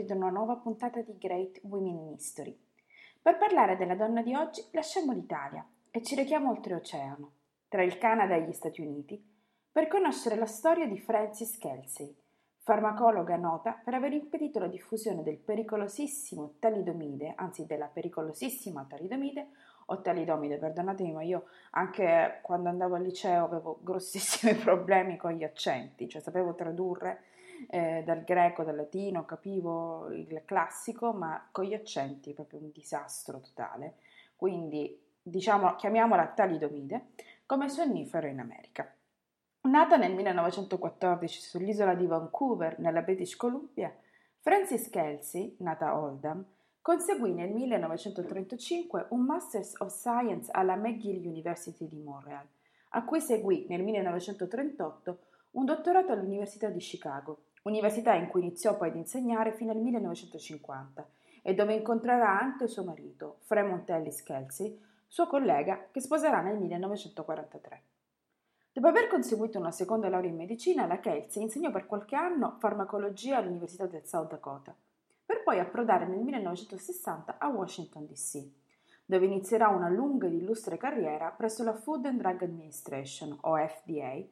episodio di una nuova puntata di Great Women in History. Per parlare della donna di oggi lasciamo l'Italia e ci rechiamo oltreoceano, tra il Canada e gli Stati Uniti, per conoscere la storia di Frances Kelsey, farmacologa nota per aver impedito la diffusione del pericolosissimo talidomide, anzi della pericolosissima talidomide, o talidomide, perdonatemi, ma io anche quando andavo al liceo avevo grossissimi problemi con gli accenti, cioè sapevo tradurre dal greco, dal latino, capivo il classico, ma con gli accenti proprio un disastro totale. Quindi chiamiamola talidomide, come sonnifero in America. Nata nel 1914 sull'isola di Vancouver, nella British Columbia, Frances Kelsey, nata a Oldham, conseguì nel 1935 un Masters of Science alla McGill University di Montreal, a cui seguì nel 1938 un dottorato all'Università di Chicago, università in cui iniziò poi ad insegnare fino al 1950 e dove incontrerà anche suo marito, Fremont Ellis Kelsey, suo collega che sposerà nel 1943. Dopo aver conseguito una seconda laurea in medicina, la Kelsey insegnò per qualche anno farmacologia all'Università del South Dakota, per poi approdare nel 1960 a Washington D.C., dove inizierà una lunga ed illustre carriera presso la Food and Drug Administration, o FDA,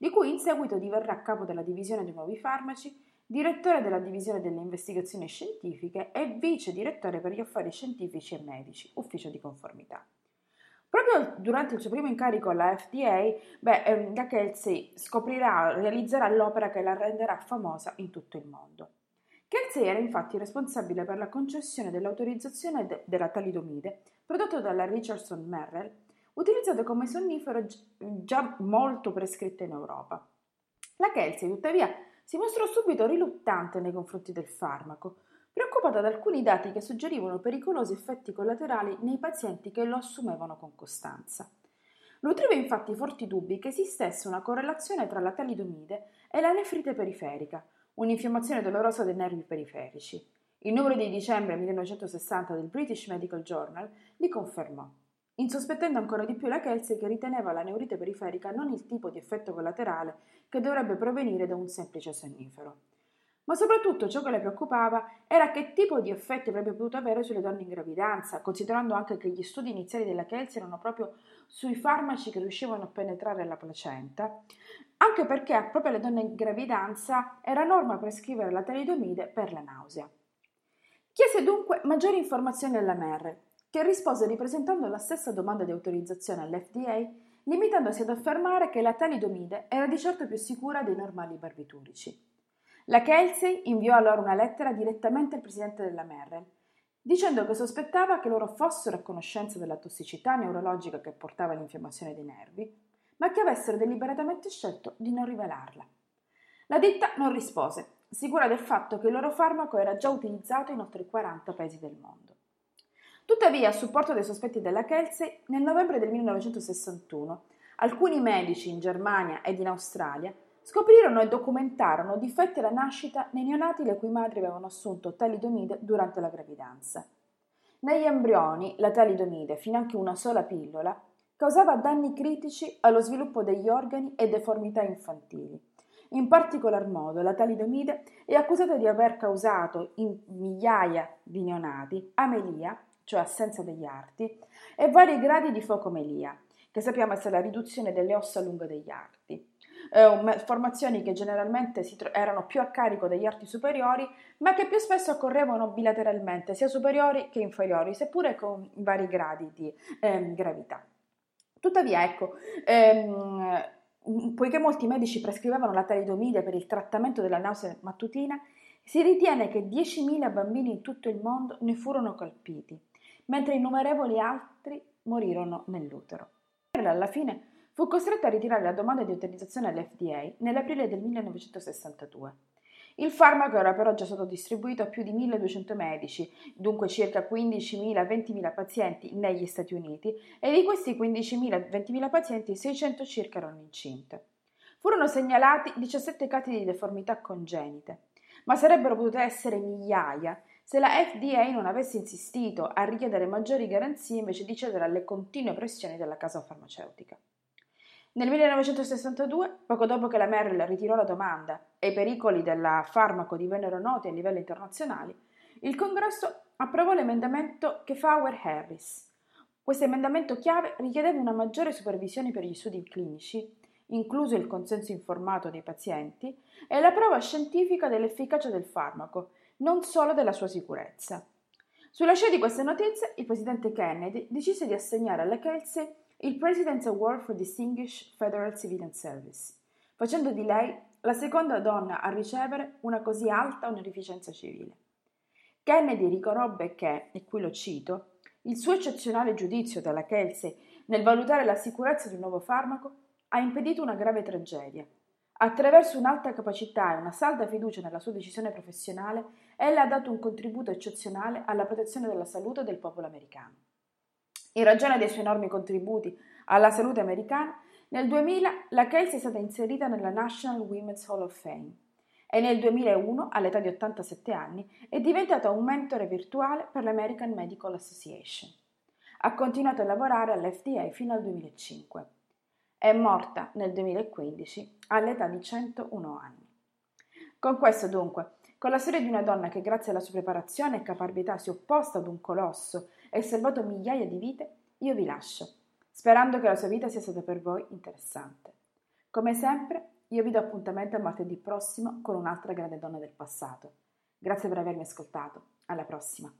di cui in seguito diverrà capo della divisione dei nuovi farmaci, direttore della divisione delle investigazioni scientifiche e vice direttore per gli affari scientifici e medici, ufficio di conformità. Proprio durante il suo primo incarico alla FDA, la Kelsey realizzerà l'opera che la renderà famosa in tutto il mondo. Kelsey era infatti responsabile per la concessione dell'autorizzazione della talidomide, prodotto dalla Richardson Merrell, utilizzato come sonnifero già molto prescritto in Europa. La Kelsey, tuttavia, si mostrò subito riluttante nei confronti del farmaco, preoccupata da alcuni dati che suggerivano pericolosi effetti collaterali nei pazienti che lo assumevano con costanza. Nutriva infatti forti dubbi che esistesse una correlazione tra la talidomide e la nefrite periferica, un'infiammazione dolorosa dei nervi periferici. Il numero di dicembre 1960 del British Medical Journal li confermò, insospettendo ancora di più la Kelsey, che riteneva la neurite periferica non il tipo di effetto collaterale che dovrebbe provenire da un semplice sonnifero. Ma soprattutto ciò che le preoccupava era che tipo di effetti avrebbe potuto avere sulle donne in gravidanza, considerando anche che gli studi iniziali della Kelsey erano proprio sui farmaci che riuscivano a penetrare la placenta, anche perché proprio alle donne in gravidanza era norma prescrivere la talidomide per la nausea. Chiese dunque maggiori informazioni alla Merrell, che rispose ripresentando la stessa domanda di autorizzazione all'FDA, limitandosi ad affermare che la talidomide era di certo più sicura dei normali barbiturici. La Kelsey inviò allora una lettera direttamente al presidente della Merrell, dicendo che sospettava che loro fossero a conoscenza della tossicità neurologica che portava all'infiammazione dei nervi, ma che avessero deliberatamente scelto di non rivelarla. La ditta non rispose, sicura del fatto che il loro farmaco era già utilizzato in oltre 40 paesi del mondo. Tuttavia, a supporto dei sospetti della Kelsey, nel novembre del 1961, alcuni medici in Germania ed in Australia scoprirono e documentarono difetti alla nascita nei neonati le cui madri avevano assunto talidomide durante la gravidanza. Negli embrioni, la talidomide, fino anche una sola pillola, causava danni critici allo sviluppo degli organi e deformità infantili. In particolar modo, la talidomide è accusata di aver causato in migliaia di neonati amelia, cioè assenza degli arti, e vari gradi di focomelia, che sappiamo essere la riduzione delle ossa lungo degli arti. Formazioni che generalmente erano più a carico degli arti superiori, ma che più spesso occorrevano bilateralmente, sia superiori che inferiori, seppure con vari gradi di gravità. Tuttavia, poiché molti medici prescrivevano la talidomide per il trattamento della nausea mattutina, si ritiene che 10.000 bambini in tutto il mondo ne furono colpiti, mentre innumerevoli altri morirono nell'utero. Alla fine fu costretta a ritirare la domanda di autorizzazione all'FDA nell'aprile del 1962. Il farmaco era però già stato distribuito a più di 1.200 medici, dunque circa 15.000-20.000 pazienti negli Stati Uniti, e di questi 15.000-20.000 pazienti 600 circa erano incinte. Furono segnalati 17 casi di deformità congenite, ma sarebbero potute essere migliaia se la FDA non avesse insistito a richiedere maggiori garanzie invece di cedere alle continue pressioni della casa farmaceutica. Nel 1962, poco dopo che la Merrell ritirò la domanda e i pericoli del farmaco divennero noti a livello internazionale, il Congresso approvò l'emendamento Kefauver-Harris. Questo emendamento chiave richiedeva una maggiore supervisione per gli studi clinici, incluso il consenso informato dei pazienti e la prova scientifica dell'efficacia del farmaco, non solo della sua sicurezza. Sulla scia di queste notizie, il presidente Kennedy decise di assegnare alla Kelsey il President's Award for Distinguished Federal Civilian Service, facendo di lei la seconda donna a ricevere una così alta onorificenza civile. Kennedy riconobbe che, e qui lo cito, il suo eccezionale giudizio della Kelsey nel valutare la sicurezza di un nuovo farmaco ha impedito una grave tragedia. Attraverso un'alta capacità e una salda fiducia nella sua decisione professionale, ella ha dato un contributo eccezionale alla protezione della salute del popolo americano. In ragione dei suoi enormi contributi alla salute americana, nel 2000 la Kelsey è stata inserita nella National Women's Hall of Fame e nel 2001, all'età di 87 anni, è diventata un mentore virtuale per l'American Medical Association. Ha continuato a lavorare all'FDA fino al 2005. È morta nel 2015 all'età di 101 anni. Con questo dunque, con la storia di una donna che grazie alla sua preparazione e caparbietà si è opposta ad un colosso e ha salvato migliaia di vite, io vi lascio, sperando che la sua vita sia stata per voi interessante. Come sempre, io vi do appuntamento a martedì prossimo con un'altra grande donna del passato. Grazie per avermi ascoltato. Alla prossima.